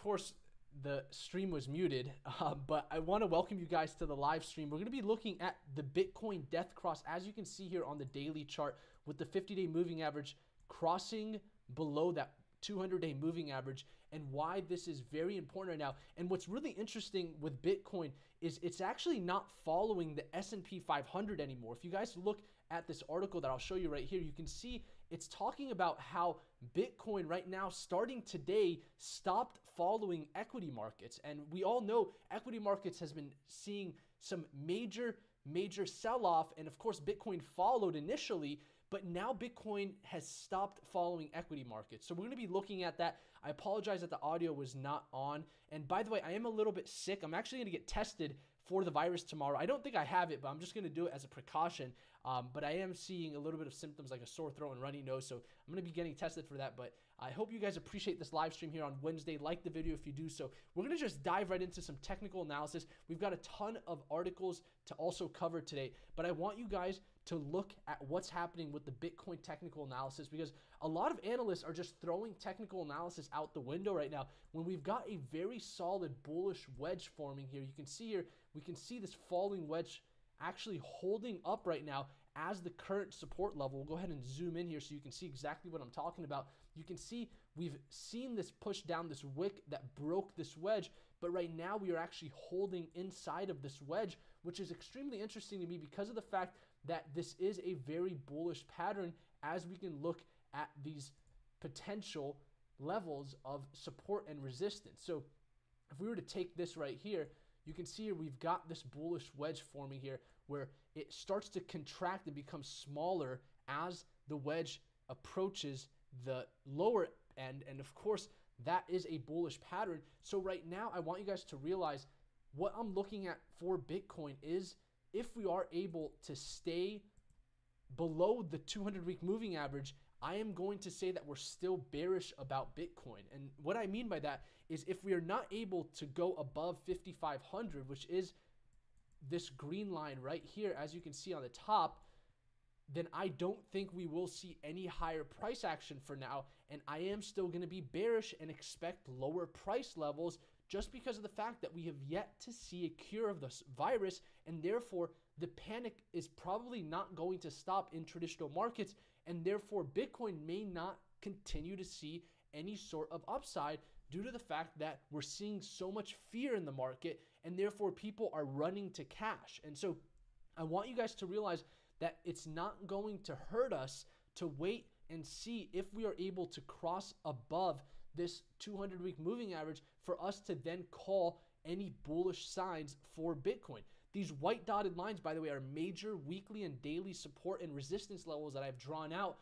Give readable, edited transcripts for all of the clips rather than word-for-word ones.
course, the stream was muted, but I want to welcome you guys to the live stream. We're going to be looking at the Bitcoin death cross, as you can see here on the daily chart, with the 50-day moving average crossing below that 200-day moving average, and why this is very important right now. And what's really interesting with Bitcoin is it's actually not following the S&P 500 anymore. If you guys look at this article that I'll show you right here, you can see it's talking about how Bitcoin right now, starting today, stopped following equity markets. And we all know equity markets has been seeing some major sell-off, and of course Bitcoin followed initially, but now Bitcoin has stopped following equity markets. So we're going to be looking at that. I apologize that the audio was not on. And by the way, I am a little bit sick. I'm actually going to get tested for the virus tomorrow. I don't think I have it, but I'm just going to do it as a precaution. But I am seeing a little bit of symptoms like a sore throat and runny nose. So I'm going to be getting tested for that. But I hope you guys appreciate this live stream here on Wednesday. Like the video if you do so. We're going to just dive right into some technical analysis. We've got a ton of articles to also cover today, but I want you guys to look at what's happening with the Bitcoin technical analysis, because a lot of analysts are just throwing technical analysis out the window right now when we've got a very solid bullish wedge forming here. You can see here, we can see this falling wedge actually holding up right now as the current support level. We'll go ahead and zoom in here so you can see exactly what I'm talking about. You can see we've seen this push down, this wick that broke this wedge, but right now we are actually holding inside of this wedge, which is extremely interesting to me because of the fact that this is a very bullish pattern, as we can look at these potential levels of support and resistance. So if we were to take this right here, you can see here we've got this bullish wedge forming here where it starts to contract and become smaller as the wedge approaches the lower end. And of course, that is a bullish pattern. So right now, I want you guys to realize what I'm looking at for Bitcoin is if we are able to stay below the 200-week moving average, I am going to say that we're still bearish about Bitcoin. And what I mean by that is if we are not able to go above 5,500, which is this green line right here, as you can see on the top, then I don't think we will see any higher price action for now. And I am still going to be bearish and expect lower price levels just because of the fact that we have yet to see a cure of this virus, and therefore the panic is probably not going to stop in traditional markets, and therefore Bitcoin may not continue to see any sort of upside due to the fact that we're seeing so much fear in the market, and therefore people are running to cash. And so I want you guys to realize that it's not going to hurt us to wait and see if we are able to cross above this 200-week moving average for us to then call any bullish signs for Bitcoin. These white dotted lines, by the way, are major weekly and daily support and resistance levels that I've drawn out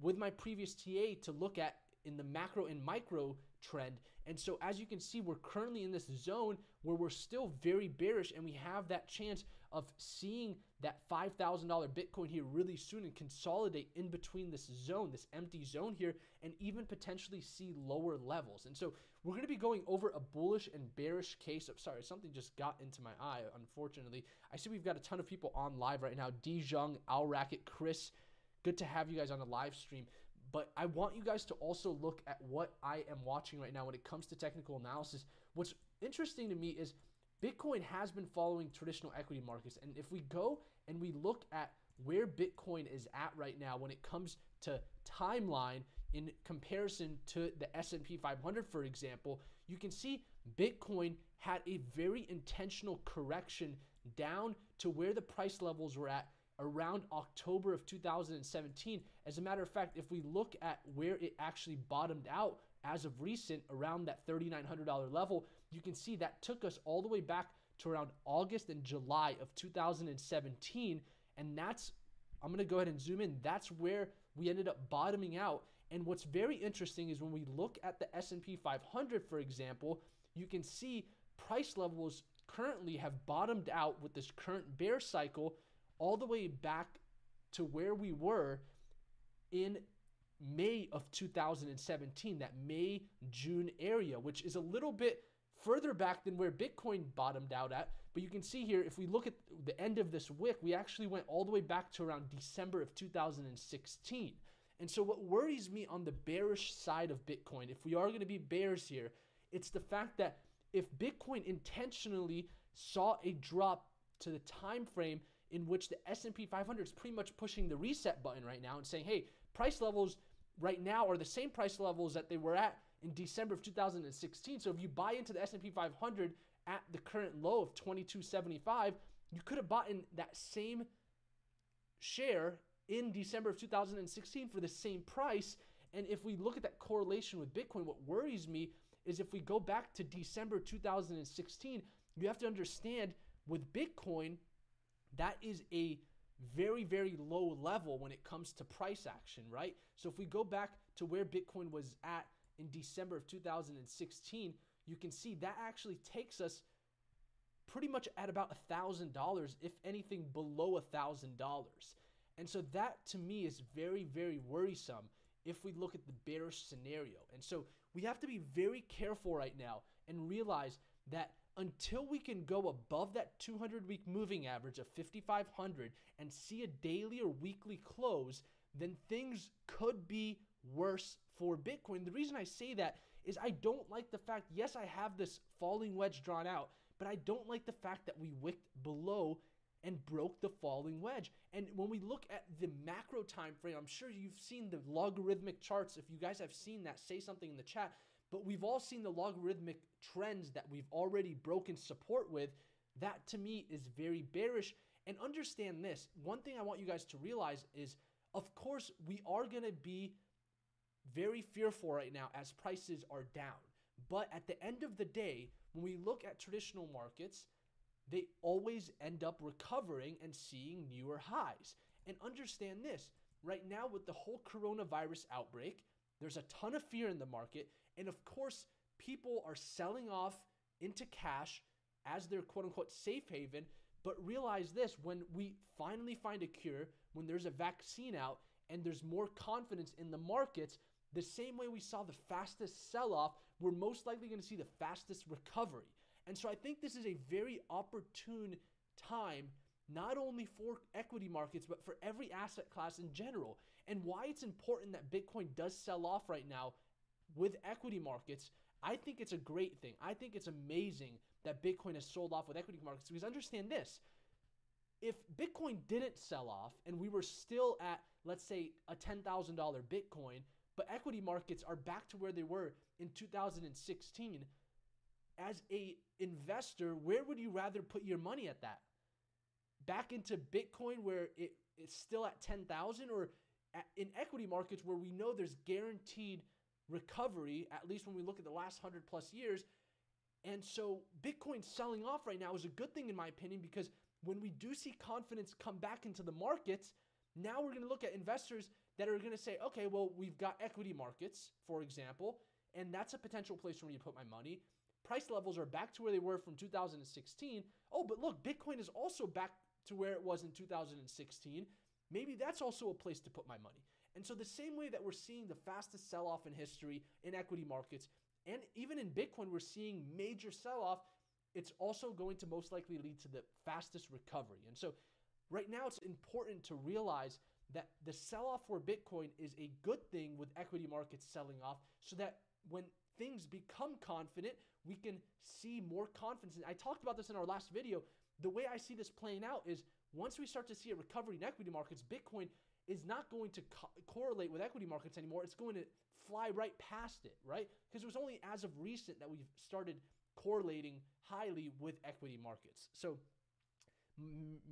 with my previous TA to look at in the macro and micro trend. And so as you can see, we're currently in this zone where we're still very bearish, and we have that chance of seeing that $5,000 Bitcoin here really soon and consolidate in between this zone, this empty zone here, and even potentially see lower levels. And so we're going to be going over a bullish and bearish case of, sorry, something just got into my eye, unfortunately. I see we've got a ton of people on live right now. Dijung, Al Racket, Chris, good to have you guys on the live stream. But I want you guys to also look at what I am watching right now when it comes to technical analysis. What's interesting to me is Bitcoin has been following traditional equity markets. And if we go and we look at where Bitcoin is at right now when it comes to timeline in comparison to the S&P 500, for example, you can see Bitcoin had a very intentional correction down to where the price levels were at around October of 2017. As a matter of fact, if we look at where it actually bottomed out as of recent, around that $3,900 level, you can see that took us all the way back to around August and July of 2017. And that's, I'm going to go ahead and zoom in, that's where we ended up bottoming out. And what's very interesting is when we look at the S&P 500, for example, you can see price levels currently have bottomed out with this current bear cycle all the way back to where we were in May of 2017, that May-June area, which is a little bit further back than where Bitcoin bottomed out at. But you can see here, if we look at the end of this wick, we actually went all the way back to around December of 2016. And so what worries me on the bearish side of Bitcoin, if we are going to be bears here, It's the fact that if Bitcoin intentionally saw a drop to the time frame in which the S&P 500 is pretty much pushing the reset button right now and saying, hey, price levels right now are the same price levels that they were at in December of 2016. So if you buy into the S&P 500 at the current low of 2275, you could have bought in that same share in December of 2016 for the same price. And if we look at that correlation with Bitcoin, what worries me is if we go back to December 2016, you have to understand with Bitcoin, that is a very, very low level when it comes to price action, right? So if we go back to where Bitcoin was at in December of 2016, you can see that actually takes us pretty much at about $1,000, if anything below $1,000. And so that to me is very, very worrisome if we look at the bearish scenario. And so we have to be very careful right now and realize that until we can go above that 200-week moving average of 5,500 and see a daily or weekly close, then things could be worse for Bitcoin. The reason I say that is I don't like the fact, yes, I have this falling wedge drawn out, but I don't like the fact that we wicked below and broke the falling wedge. And when we look at the macro time frame, I'm sure you've seen the logarithmic charts. If you guys have seen that, say something in the chat. But we've all seen the logarithmic trends that we've already broken support with. That to me is very bearish. And understand this, one thing I want you guys to realize is, of course, we are gonna be very fearful right now as prices are down. But at the end of the day, when we look at traditional markets, they always end up recovering and seeing newer highs. And understand this, right now with the whole coronavirus outbreak, there's a ton of fear in the market. And of course, people are selling off into cash as their quote unquote safe haven. But realize this, when we finally find a cure, when there's a vaccine out and there's more confidence in the markets, the same way we saw the fastest sell-off, we're most likely gonna see the fastest recovery. And so I think this is a very opportune time, not only for equity markets, but for every asset class in general. And why it's important that Bitcoin does sell off right now with equity markets, I think it's a great thing. I think it's amazing that Bitcoin has sold off with equity markets, because understand this, if Bitcoin didn't sell off and we were still at, let's say, a $10,000 Bitcoin, but equity markets are back to where they were in 2016, as a investor, where would you rather put your money at that? Back into Bitcoin where it's still at 10,000, or in equity markets where we know there's guaranteed recovery, at least when we look at the last 100+ years. And so Bitcoin selling off right now is a good thing in my opinion, because when we do see confidence come back into the markets, now we're gonna look at investors that are gonna say, okay, well, we've got equity markets, for example, and that's a potential place for me to put my money. Price levels are back to where they were from 2016. Oh, but look, Bitcoin is also back to where it was in 2016. Maybe that's also a place to put my money. And so the same way that we're seeing the fastest sell-off in history in equity markets, and even in Bitcoin, we're seeing major sell-off, it's also going to most likely lead to the fastest recovery. And so right now it's important to realize that the sell-off for Bitcoin is a good thing with equity markets selling off, so that when things become confident, we can see more confidence. And I talked about this in our last video. The way I see this playing out is once we start to see a recovery in equity markets, Bitcoin is not going to correlate with equity markets anymore. It's going to fly right past it, right? Because it was only as of recent that we've started correlating highly with equity markets. So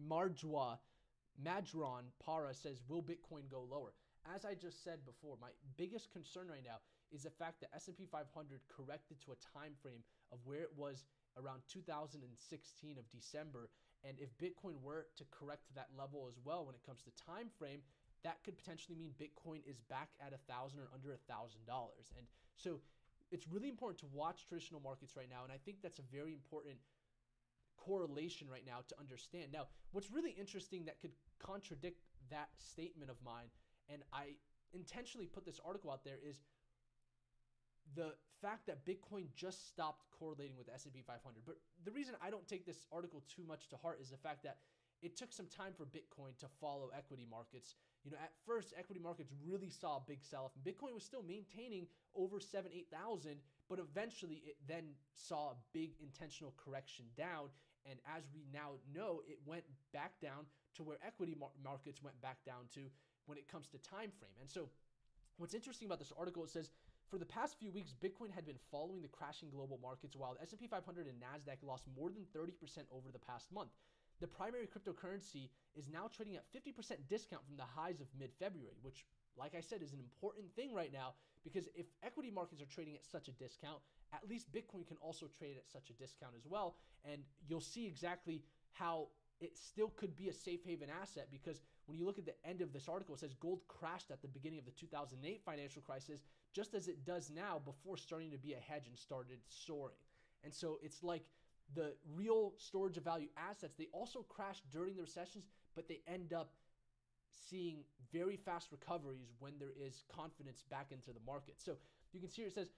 Madron Para says, will Bitcoin go lower? As I just said before, my biggest concern right now is the fact that S&P 500 corrected to a time frame of where it was around 2016 of December. And if Bitcoin were to correct to that level as well when it comes to time frame, that could potentially mean Bitcoin is back at $1,000 or under $1,000. And so it's really important to watch traditional markets right now. And I think that's a very important correlation right now to understand. Now, what's really interesting that could contradict that statement of mine, and I intentionally put this article out there, is the fact that Bitcoin just stopped correlating with the S&P 500. But the reason I don't take this article too much to heart is the fact that it took some time for Bitcoin to follow equity markets. You know, at first, equity markets really saw a big sell-off, and Bitcoin was still maintaining over 7,000, 8,000 but eventually it then saw a big intentional correction down. And as we now know, it went back down to where equity markets went back down to when it comes to time frame. And so what's interesting about this article, it says, for the past few weeks, Bitcoin had been following the crashing global markets while the S&P 500 and Nasdaq lost more than 30% over the past month. The primary cryptocurrency is now trading at 50% discount from the highs of mid-February, which, like I said, is an important thing right now, because if equity markets are trading at such a discount, at least Bitcoin can also trade at such a discount as well. And you'll see exactly how it still could be a safe haven asset, because when you look at the end of this article, it says gold crashed at the beginning of the 2008 financial crisis, just as it does now, before starting to be a hedge and started soaring. And so it's like the real storage of value assets, they also crash during the recessions, but they end up seeing very fast recoveries when there is confidence back into the market. So you can see here it says,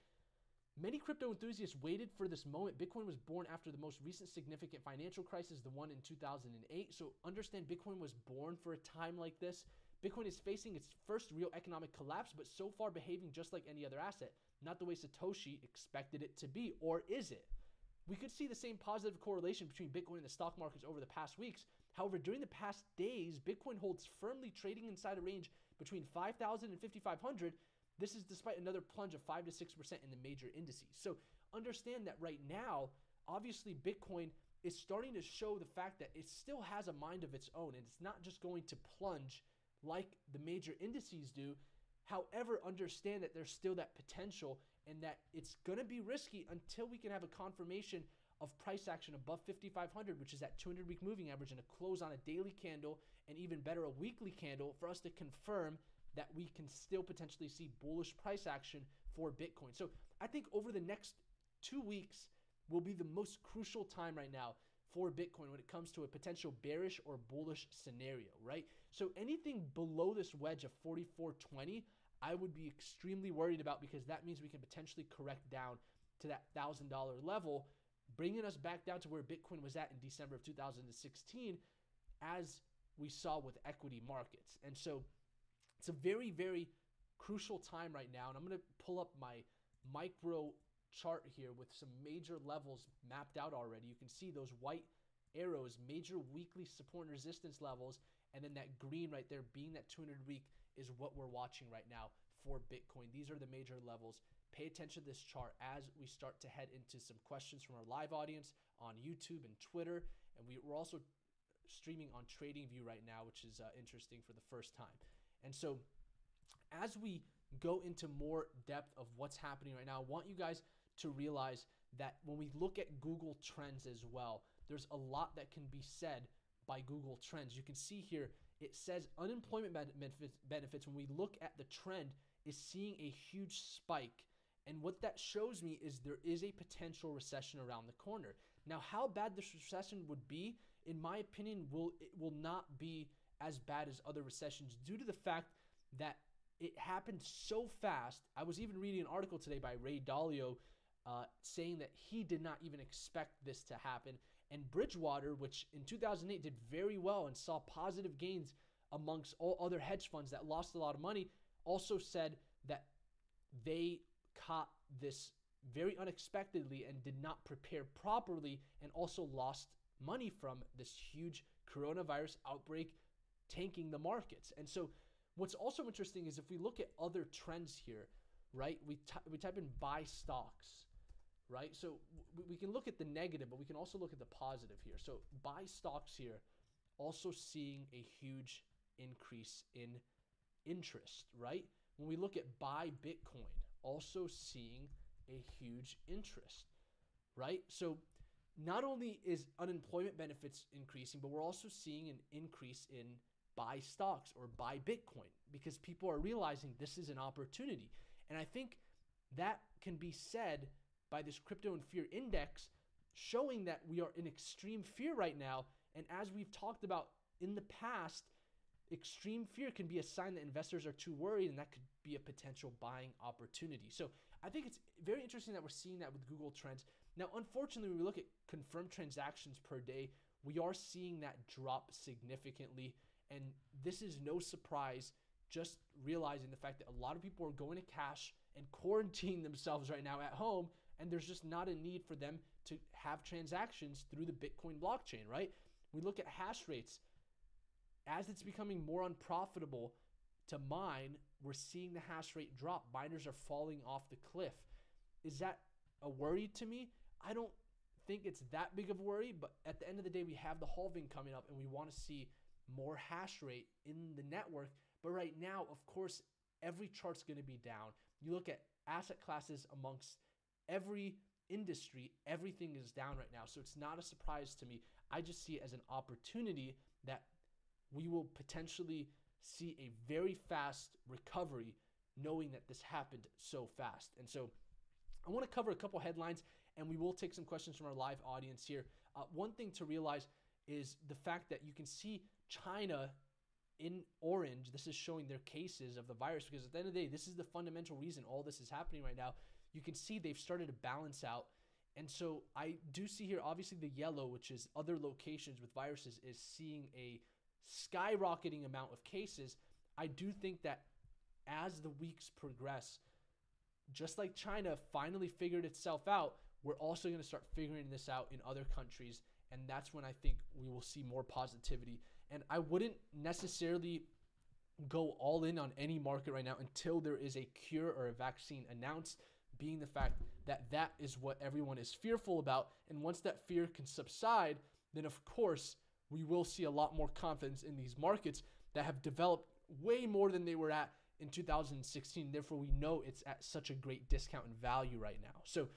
many crypto enthusiasts waited for this moment. Bitcoin was born after the most recent significant financial crisis, the one in 2008. So understand, Bitcoin was born for a time like this. Bitcoin is facing its first real economic collapse, but so far behaving just like any other asset, not the way Satoshi expected it to be. Or is it? We could see the same positive correlation between Bitcoin and the stock markets over the past weeks. However, during the past days, Bitcoin holds firmly, trading inside a range between 5,000 and 5,500, This is despite another plunge of 5 to 6% in the major indices. So understand that right now, obviously Bitcoin is starting to show the fact that it still has a mind of its own, and it's not just going to plunge like the major indices do. However, understand that there's still that potential, and that it's going to be risky until we can have a confirmation of price action above 5,500, which is that 200-week moving average, and a close on a daily candle, and even better, a weekly candle, for us to confirm that we can still potentially see bullish price action for Bitcoin. So I think over the next 2 weeks will be the most crucial time right now for Bitcoin when it comes to a potential bearish or bullish scenario, right? So anything below this wedge of 4420, I would be extremely worried about, because that means we can potentially correct down to that $1,000 level, bringing us back down to where Bitcoin was at in December of 2016, as we saw with equity markets. And so it's a very, very crucial time right now. And I'm going to pull up my micro chart here with some major levels mapped out already. You can see those white arrows, major weekly support and resistance levels. And then that green right there being that 200-week is what we're watching right now for Bitcoin. These are the major levels. Pay attention to this chart as we start to head into some questions from our live audience on YouTube and Twitter. And we're also streaming on TradingView right now, which is interesting for the first time. And so as we go into more depth of what's happening right now, I want you guys to realize that when we look at Google Trends as well, there's a lot that can be said by Google Trends. You can see here, it says unemployment benefits, when we look at the trend, is seeing a huge spike. And what that shows me is there is a potential recession around the corner. Now, how bad this recession would be, in my opinion, it will not be as bad as other recessions, due to the fact that it happened so fast. I was even reading an article today by Ray Dalio saying that he did not even expect this to happen. And Bridgewater, which in 2008 did very well and saw positive gains amongst all other hedge funds that lost a lot of money, also said that they caught this very unexpectedly and did not prepare properly, and also lost money from this huge coronavirus outbreak, tanking the markets. And so what's also interesting is if we look at other trends here, right, we type in buy stocks, right? So we can look at the negative, but we can also look at the positive here. So buy stocks here, also seeing a huge increase in interest, right? When we look at buy Bitcoin, also seeing a huge interest, right? So not only is unemployment benefits increasing, but we're also seeing an increase in buy stocks or buy Bitcoin, because people are realizing this is an opportunity. And I think that can be said by this crypto and fear index, showing that we are in extreme fear right now. And as we've talked about in the past, extreme fear can be a sign that investors are too worried, and that could be a potential buying opportunity. So I think it's very interesting that we're seeing that with Google Trends. Now, unfortunately, when we look at confirmed transactions per day, we are seeing that drop significantly. And this is no surprise, just realizing the fact that a lot of people are going to cash and quarantine themselves right now at home and there's just not a need for them to have transactions through the Bitcoin blockchain, right? We look at hash rates. As it's becoming more unprofitable to mine, we're seeing the hash rate drop. Miners are falling off the cliff. Is that a worry to me? I don't think it's that big of a worry, but at the end of the day, we have the halving coming up and we want to see more hash rate in the network. But right now, of course, every chart's going to be down. You look at asset classes amongst every industry, everything is down right now. So it's not a surprise to me. I just see it as an opportunity that we will potentially see a very fast recovery, knowing that this happened so fast. And so I want to cover a couple headlines, and we will take some questions from our live audience here. One thing to realize is the fact that you can see China in orange. This is showing their cases of the virus, because at the end of the day, this is the fundamental reason all this is happening right now. You can see they've started to balance out. And so I do see here, obviously the yellow, which is other locations with viruses, is seeing a skyrocketing amount of cases. I do think that as the weeks progress, just like China finally figured itself out, we're also going to start figuring this out in other countries. And that's when I think we will see more positivity. And I wouldn't necessarily go all in on any market right now until there is a cure or a vaccine announced, being the fact that that is what everyone is fearful about. And once that fear can subside, then of course, we will see a lot more confidence in these markets that have developed way more than they were at in 2016. Therefore, we know it's at such a great discount in value right now. So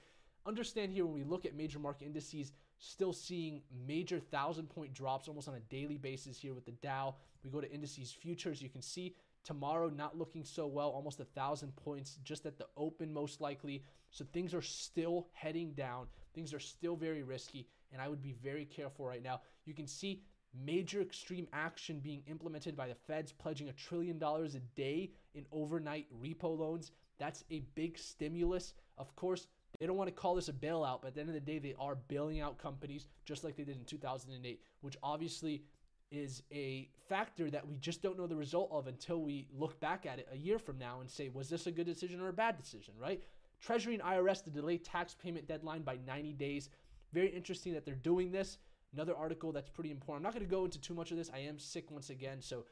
understand here, when we look at major market indices, still seeing major 1,000-point drops almost on a daily basis here with the Dow. We go to indices futures. You can see tomorrow not looking so well, almost 1,000 points just at the open most likely. So things are still heading down. Things are still very risky, and I would be very careful right now. You can see major extreme action being implemented by the Feds, pledging $1 trillion a day in overnight repo loans. That's a big stimulus. Of course, they don't want to call this a bailout, but at the end of the day, they are bailing out companies just like they did in 2008, which obviously is a factor that we just don't know the result of until we look back at it a year from now and say, was this a good decision or a bad decision, right? Treasury and IRS to delay tax payment deadline by 90 days. Very interesting that they're doing this. Another article that's pretty important. I'm not going to go into too much of this. I am sick once again, so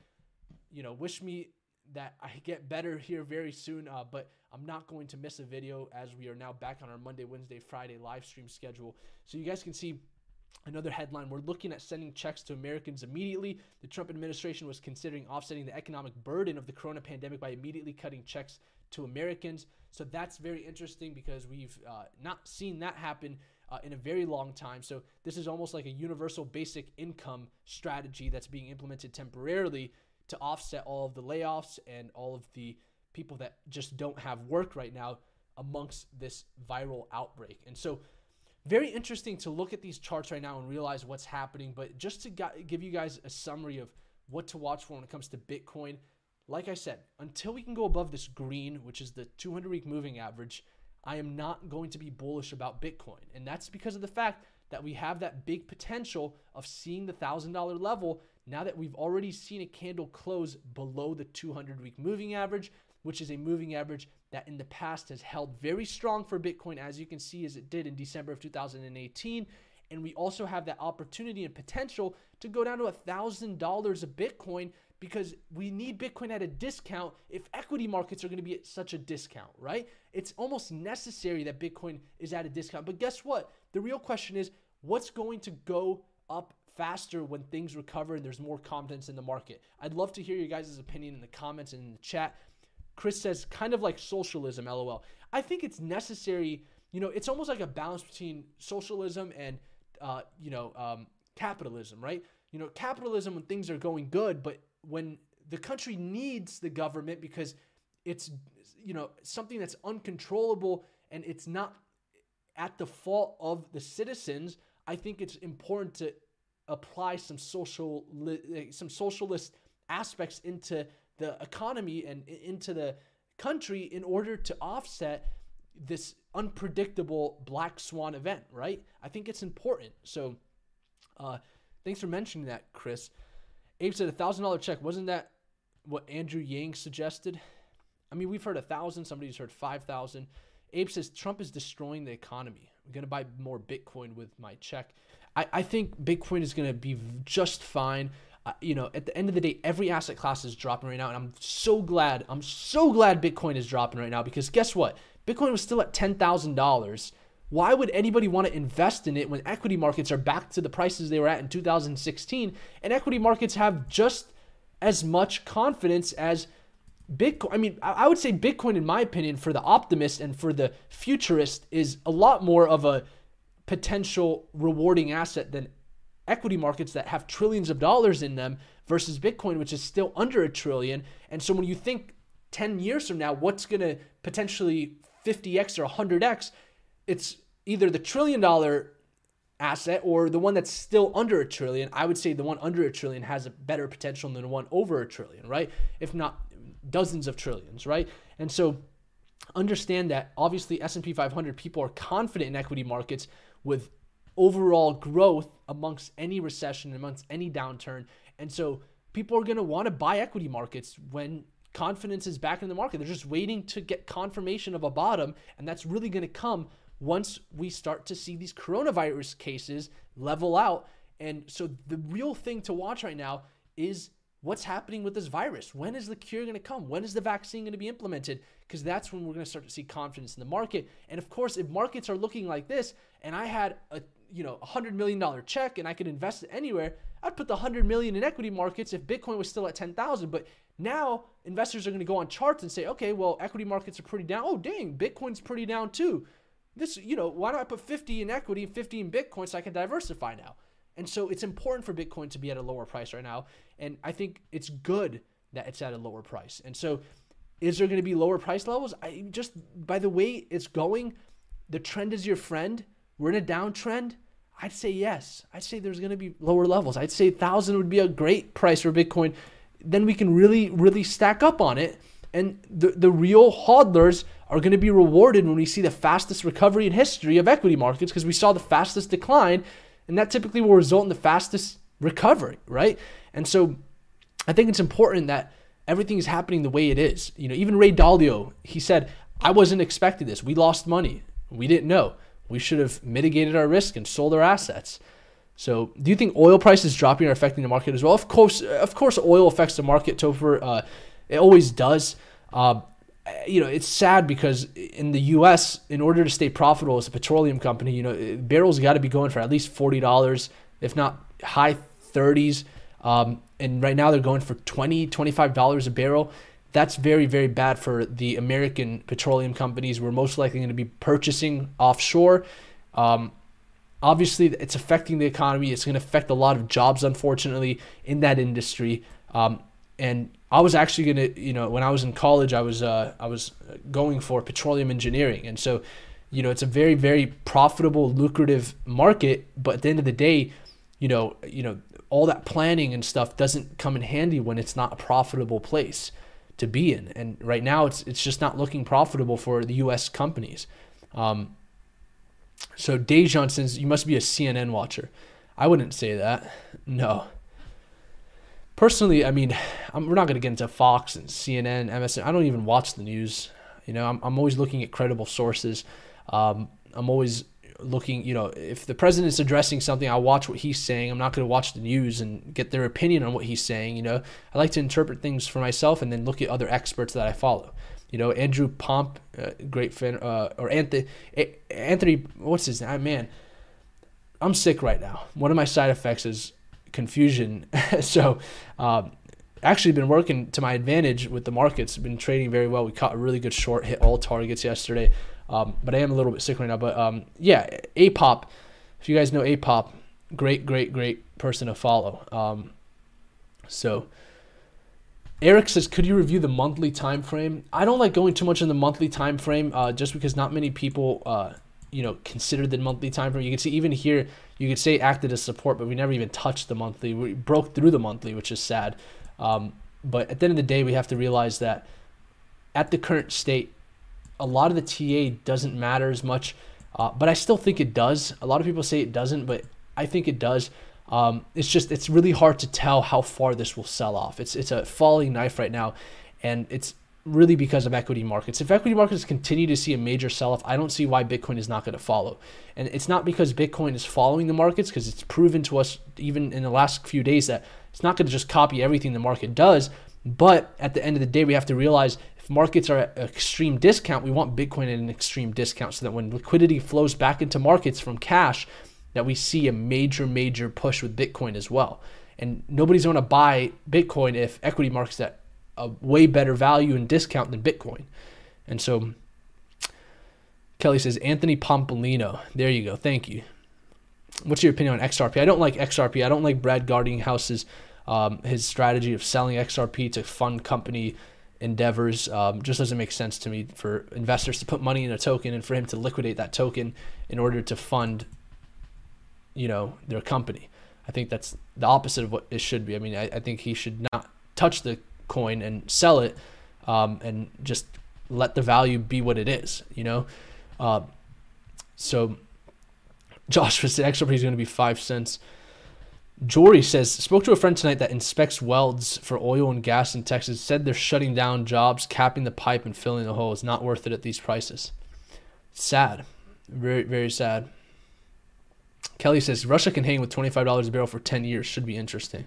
wish me that I get better here very soon, but I'm not going to miss a video as we are now back on our Monday, Wednesday, Friday live stream schedule. So you guys can see another headline. We're looking at sending checks to Americans immediately. The Trump administration was considering offsetting the economic burden of the corona pandemic by immediately cutting checks to Americans. So that's very interesting because we've not seen that happen in a very long time. So this is almost like a universal basic income strategy that's being implemented temporarily to offset all of the layoffs and all of the people that just don't have work right now amongst this viral outbreak. And so very interesting to look at these charts right now and realize what's happening. But just to give you guys a summary of what to watch for when it comes to Bitcoin, like I said, until we can go above this green, which is the 200-week moving average, I am not going to be bullish about Bitcoin. And that's because of the fact that we have that big potential of seeing the $1,000 level now that we've already seen a candle close below the 200-week moving average, which is a moving average that in the past has held very strong for Bitcoin, as you can see, as it did in December of 2018. And we also have that opportunity and potential to go down to $1,000 a Bitcoin because we need Bitcoin at a discount if equity markets are going to be at such a discount, right? It's almost necessary that Bitcoin is at a discount. But guess what? The real question is, what's going to go up faster when things recover and there's more confidence in the market? I'd love to hear your guys' opinion in the comments and in the chat. Chris says, kind of like socialism, LOL. I think it's necessary. It's almost like a balance between socialism and capitalism, right? Capitalism when things are going good, but when the country needs the government because it's, something that's uncontrollable and it's not at the fault of the citizens, I think it's important to apply some socialist aspects into the economy and into the country in order to offset this unpredictable black swan event, right? I think it's important. So thanks for mentioning that, Chris. Abe said $1,000 check. Wasn't that what Andrew Yang suggested? I mean, we've heard 1,000. Somebody's heard 5,000. Abe says, Trump is destroying the economy. I'm going to buy more Bitcoin with my check. I think Bitcoin is going to be just fine. You know, at the end of the day, every asset class is dropping right now. And I'm so glad Bitcoin is dropping right now, because guess what? Bitcoin was still at $10,000. Why would anybody want to invest in it when equity markets are back to the prices they were at in 2016? And equity markets have just as much confidence as Bitcoin. I mean, I would say Bitcoin, in my opinion, for the optimist and for the futurist, is a lot more of a potential rewarding asset than equity markets that have trillions of dollars in them, versus Bitcoin, which is still under $1 trillion. And so when you think 10 years from now, what's going to potentially 50x or 100x, it's either the $1 trillion asset or the one that's still under $1 trillion. I would say the one under $1 trillion has a better potential than the one over $1 trillion, right? If not dozens of trillions, right? And so understand that obviously S&P 500, people are confident in equity markets with overall growth amongst any recession, amongst any downturn. And so people are going to want to buy equity markets when confidence is back in the market. They're just waiting to get confirmation of a bottom, and that's really going to come once we start to see these coronavirus cases level out. And so the real thing to watch right now is what's happening with this virus. When is the cure going to come? When is the vaccine going to be implemented? Because that's when we're going to start to see confidence in the market. And of course, if markets are looking like this, and I had a $100 million check and I could invest it anywhere, I'd put the $100 million in equity markets if Bitcoin was still at 10,000. But now investors are going to go on charts and say, okay, well, equity markets are pretty down. Oh, dang, Bitcoin's pretty down too. This, why don't I put 50 in equity and 50 in Bitcoin so I can diversify now? And so it's important for Bitcoin to be at a lower price right now. And I think it's good that it's at a lower price. And so is there going to be lower price levels? Just by the way it's going, the trend is your friend. We're in a downtrend. I'd say yes. I'd say there's going to be lower levels. I'd say 1,000 would be a great price for Bitcoin. Then we can really, really stack up on it. And the real hodlers are going to be rewarded when we see the fastest recovery in history of equity markets, because we saw the fastest decline. And that typically will result in the fastest recovery, right? And so I think it's important that everything is happening the way it is. Even Ray Dalio, he said, I wasn't expecting this. We lost money. We didn't know. We should have mitigated our risk and sold our assets. So do you think oil prices dropping are affecting the market as well? Of course, oil affects the market, Topher. It always does. It's sad because in the U.S., in order to stay profitable as a petroleum company, barrels got to be going for at least $40, if not high 30s. And right now they're going for $20, $25 a barrel. That's very, very bad for the American petroleum companies. We're most likely going to be purchasing offshore. Obviously, it's affecting the economy. It's going to affect a lot of jobs, unfortunately, in that industry. And I was actually going to, when I was in college, I was going for petroleum engineering. And so, it's a very, very profitable, lucrative market. But at the end of the day, all that planning and stuff doesn't come in handy when it's not a profitable place to be in. And right now it's just not looking profitable for the US companies. So Dejan says, you must be a CNN watcher. I wouldn't say that. No. Personally, we're not going to get into Fox and CNN, MSN. I don't even watch the news. I'm always looking at credible sources. I'm always looking, if the president's addressing something, I'll watch what he's saying. I'm not going to watch the news and get their opinion on what he's saying. I like to interpret things for myself and then look at other experts that I follow. Andrew Pomp, great fan, or Anthony, what's his name? Man, I'm sick right now. One of my side effects is confusion. So actually been working to my advantage with the markets, been trading very well. We caught a really good short, hit all targets yesterday. But I am a little bit sick right now. But yeah, APOP, if you guys know APOP, great person to follow. So Eric says, could you review the monthly time frame? I don't like going too much in the monthly time frame, just because not many people consider the monthly time frame. You can see even here, you could say acted as support, but we never even touched the monthly. We broke through the monthly, which is sad. But at the end of the day, we have to realize that at the current state, a lot of the TA doesn't matter as much, but I still think it does. A lot of people say it doesn't, but I think it does. It's really hard to tell how far this will sell off. It's a falling knife right now, and it's really because of equity markets. If equity markets continue to see a major sell-off, I don't see why Bitcoin is not going to follow. And it's not because Bitcoin is following the markets, because it's proven to us even in the last few days that it's not going to just copy everything the market does. But at the end of the day, we have to realize if markets are at extreme discount, we want Bitcoin at an extreme discount so that when liquidity flows back into markets from cash, that we see a major, major push with Bitcoin as well. And nobody's going to buy Bitcoin if equity markets at a way better value and discount than Bitcoin. And so Kelly says, Anthony Pompliano. There you go. Thank you. What's your opinion on XRP? I don't like XRP. I don't like Brad Garlinghouse's his strategy of selling XRP to fund company endeavors. Just doesn't make sense to me for investors to put money in a token and for him to liquidate that token in order to fund, you know, their company. I think that's the opposite of what it should be. I mean, I think he should not touch the coin and sell it, and just let the value be what it is, you know? So Josh was saying XRP is going to be 5 cents. Jory says, spoke to a friend tonight that inspects welds for oil and gas in Texas. Said they're shutting down jobs, capping the pipe, and filling the hole. It's not worth it at these prices. Sad. Very, very sad. Kelly says, Russia can hang with $25 a barrel for 10 years. Should be interesting.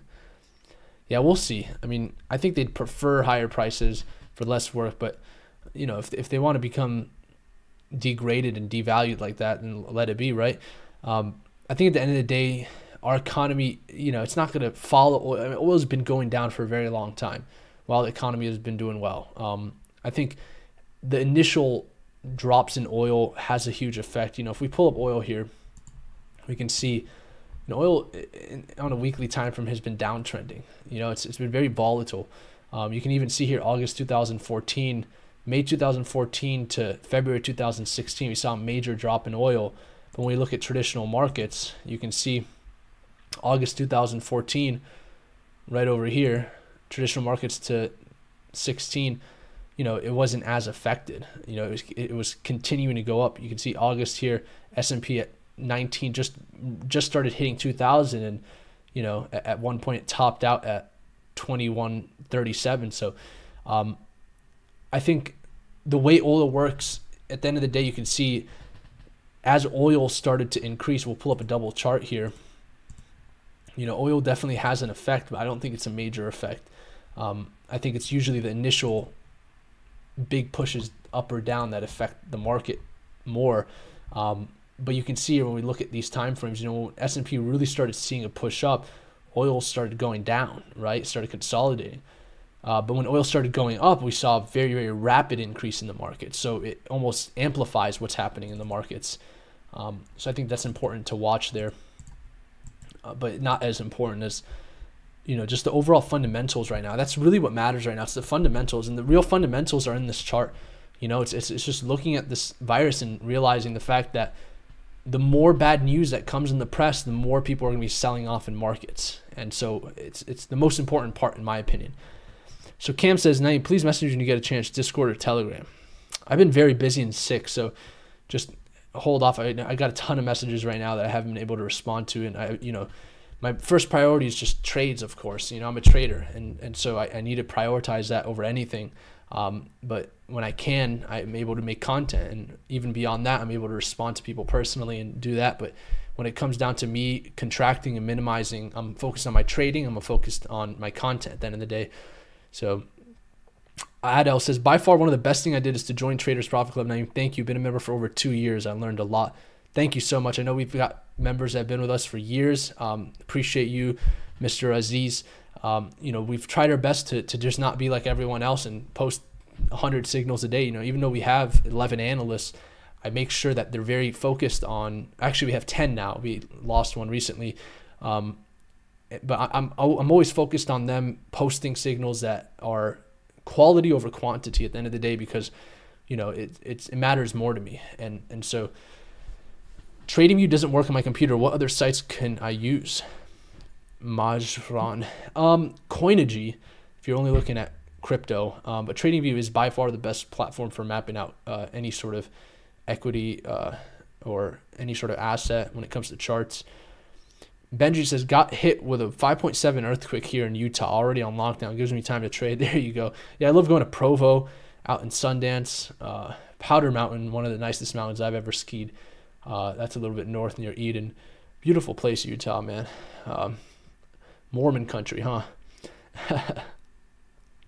Yeah, we'll see. I mean, I think they'd prefer higher prices for less work. But, you know, if they want to become degraded and devalued like that, then let it be, right? I think at the end of the day, our economy, you know, it's not going to follow oil. I mean, oil's been going down for a very long time while the economy has been doing well. I think the initial drops in oil has a huge effect. You know, if we pull up oil here, we can see, you know, oil on a weekly time frame has been downtrending. You know, it's been very volatile. You can even see here August 2014, May 2014 to February 2016, we saw a major drop in oil. But when we look at traditional markets, you can see August 2014 right over here, traditional markets to 16, you know, it wasn't as affected. You know, it was continuing to go up. You can see August here, S&P at 19 just started hitting 2000, and you know, at one point it topped out at 2137. So I think the way oil works, at the end of the day, you can see as oil started to increase, we'll pull up a double chart here. You know, oil definitely has an effect, but I don't think it's a major effect. I think it's usually the initial big pushes up or down that affect the market more. But you can see when we look at these time frames, you know, when S&P really started seeing a push up, oil started going down, right? It started consolidating. But when oil started going up, we saw a very, very rapid increase in the market. So it almost amplifies what's happening in the markets. So I think that's important to watch there. But not as important as, you know, just the overall fundamentals right now. That's really what matters right now. It's the fundamentals, and the real fundamentals are in this chart. You know, it's just looking at this virus and realizing the fact that the more bad news that comes in the press, the more people are going to be selling off in markets. And so it's the most important part, in my opinion. So Cam says, Naeem, please message when you get a chance, Discord or Telegram. I've been very busy and sick, so just hold off. I got a ton of messages right now that I haven't been able to respond to, and I, you know, my first priority is just trades, of course. You know, I'm a trader, and so I need to prioritize that over anything. But when I can, I'm able to make content, and even beyond that, I'm able to respond to people personally and do that. But when it comes down to me contracting and minimizing, I'm focused on my trading. I'm focused on my content at the end of the day. So Adel says, by far one of the best thing I did is to join Traders Profit Club. Naeem, thank you. Been a member for over 2 years. I learned a lot. Thank you so much. I know we've got members that have been with us for years. Appreciate you, Mr. Aziz. You know, we've tried our best to just not be like everyone else and post 100 signals a day. You know, even though we have 11 analysts, I make sure that they're very focused on, actually we have 10 now. We lost one recently. But I'm always focused on them posting signals that are quality over quantity at the end of the day, because, you know, it matters more to me. And so TradingView doesn't work on my computer. What other sites can I use? Majran. Coinigy, if you're only looking at crypto, but TradingView is by far the best platform for mapping out any sort of equity or any sort of asset when it comes to charts. Benji says, got hit with a 5.7 earthquake here in Utah, already on lockdown. Gives me time to trade. There you go. Yeah, I love going to Provo. out in Sundance, Powder Mountain, one of the nicest mountains I've ever skied. That's a little bit north near Eden. Beautiful place, Utah, man. Mormon country, huh?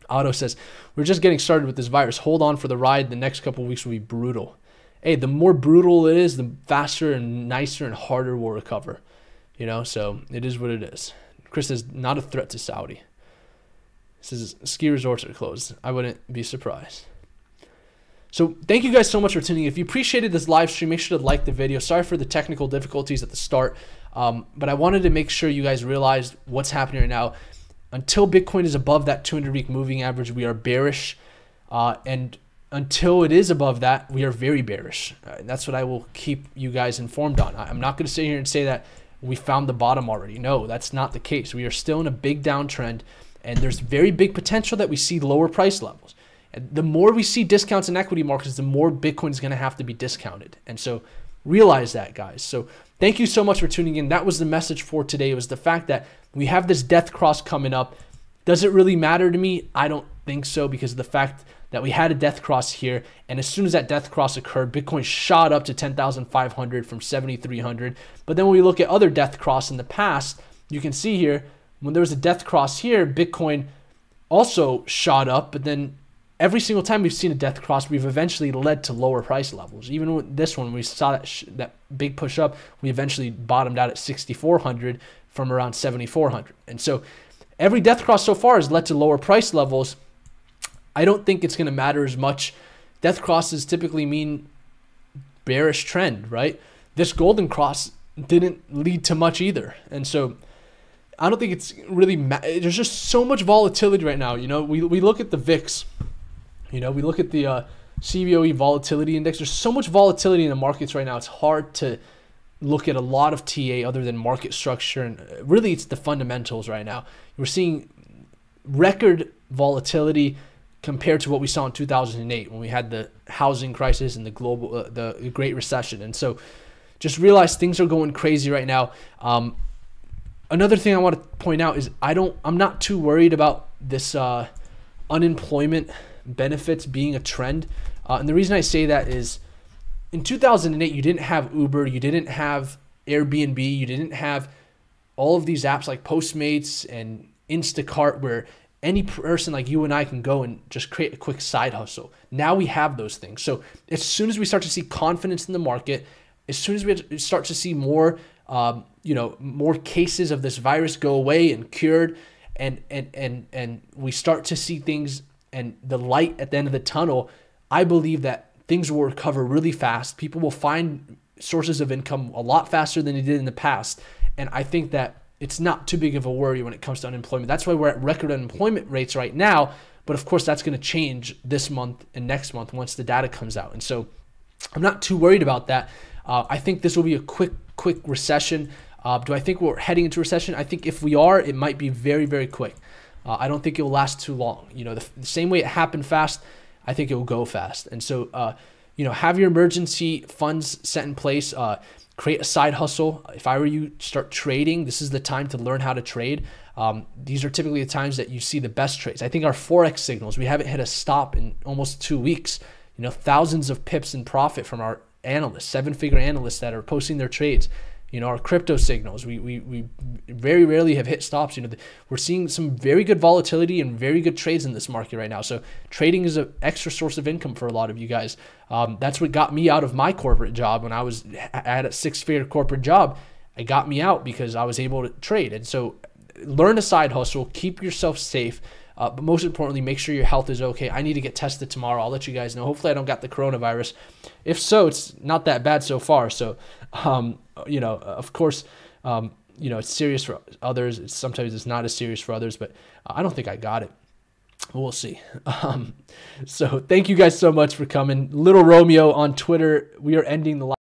Otto says, we're just getting started with this virus. Hold on for the ride. The next couple of weeks will be brutal. Hey, the more brutal it is, the faster and nicer and harder we'll recover. You know, so it is what it is. Chris says, not a threat to Saudi. Says, ski resorts are closed. I wouldn't be surprised. So thank you guys so much for tuning in. If you appreciated this live stream, make sure to like the video. Sorry for the technical difficulties at the start, but I wanted to make sure you guys realized what's happening right now. Until Bitcoin is above that 200-week moving average, we are bearish. And until it is above that, we are very bearish. And that's what I will keep you guys informed on. I'm not going to sit here and say that we found the bottom already. No, that's not the case. We are still in a big downtrend, and there's very big potential that we see lower price levels. And the more we see discounts in equity markets, the more Bitcoin is going to have to be discounted. And so realize that, guys. So thank you so much for tuning in. That was the message for today. It was the fact that we have this death cross coming up. Does it really matter to me? I don't think so, because of the fact that we had a death cross here. And as soon as that death cross occurred, Bitcoin shot up to 10,500 from 7,300. But then when we look at other death cross in the past, you can see here, when there was a death cross here, Bitcoin also shot up, but then every single time we've seen a death cross, we've eventually led to lower price levels. Even with this one, we saw that big push up, we eventually bottomed out at 6,400 from around 7,400. And so every death cross so far has led to lower price levels. I don't think it's going to matter as much. Death crosses typically mean bearish trend, right? This golden cross didn't lead to much either. And so I don't think it's really, there's just so much volatility right now. You know, we look at the VIX, you know, we look at the CBOE volatility index. There's so much volatility in the markets right now. It's hard to look at a lot of TA other than market structure. And really it's the fundamentals right now. We're seeing record volatility compared to what we saw in 2008 when we had the housing crisis and the global, the Great Recession. And so just realize things are going crazy right now. Another thing I want to point out is I'm not too worried about this unemployment benefits being a trend. And the reason I say that is in 2008, you didn't have Uber, you didn't have Airbnb, you didn't have all of these apps like Postmates and Instacart where any person like you and I can go and just create a quick side hustle. Now we have those things. So as soon as we start to see confidence in the market, as soon as we start to see more more cases of this virus go away and cured, and we start to see things and the light at the end of the tunnel, I believe that things will recover really fast. People will find sources of income a lot faster than they did in the past. And I think that it's not too big of a worry when it comes to unemployment. That's why we're at record unemployment rates right now. But of course, that's going to change this month and next month once the data comes out. And so I'm not too worried about that. I think this will be a quick recession. Do I think we're heading into recession? I think if we are, it might be very, very quick. I don't think it will last too long. You know, the same way it happened fast, I think it will go fast. And so, have your emergency funds set in place. Create a side hustle. If I were you, start trading. This is the time to learn how to trade. These are typically the times that you see the best trades. I think our Forex signals, we haven't hit a stop in almost 2 weeks. You know, thousands of pips in profit from our analysts, seven-figure analysts that are posting their trades. You know, our crypto signals, we very rarely have hit stops. You know, we're seeing some very good volatility and very good trades in this market right now. So trading is an extra source of income for a lot of you guys. That's what got me out of my corporate job. When I had a six-figure corporate job, it got me out because I was able to trade. And so learn a side hustle, keep yourself safe. But most importantly, make sure your health is okay. I need to get tested tomorrow. I'll let you guys know. Hopefully I don't got the coronavirus. If so, it's not that bad so far. So, of course, it's serious for others. Sometimes it's not as serious for others, but I don't think I got it. We'll see. So thank you guys so much for coming. Little Romeo on Twitter. We are ending the live.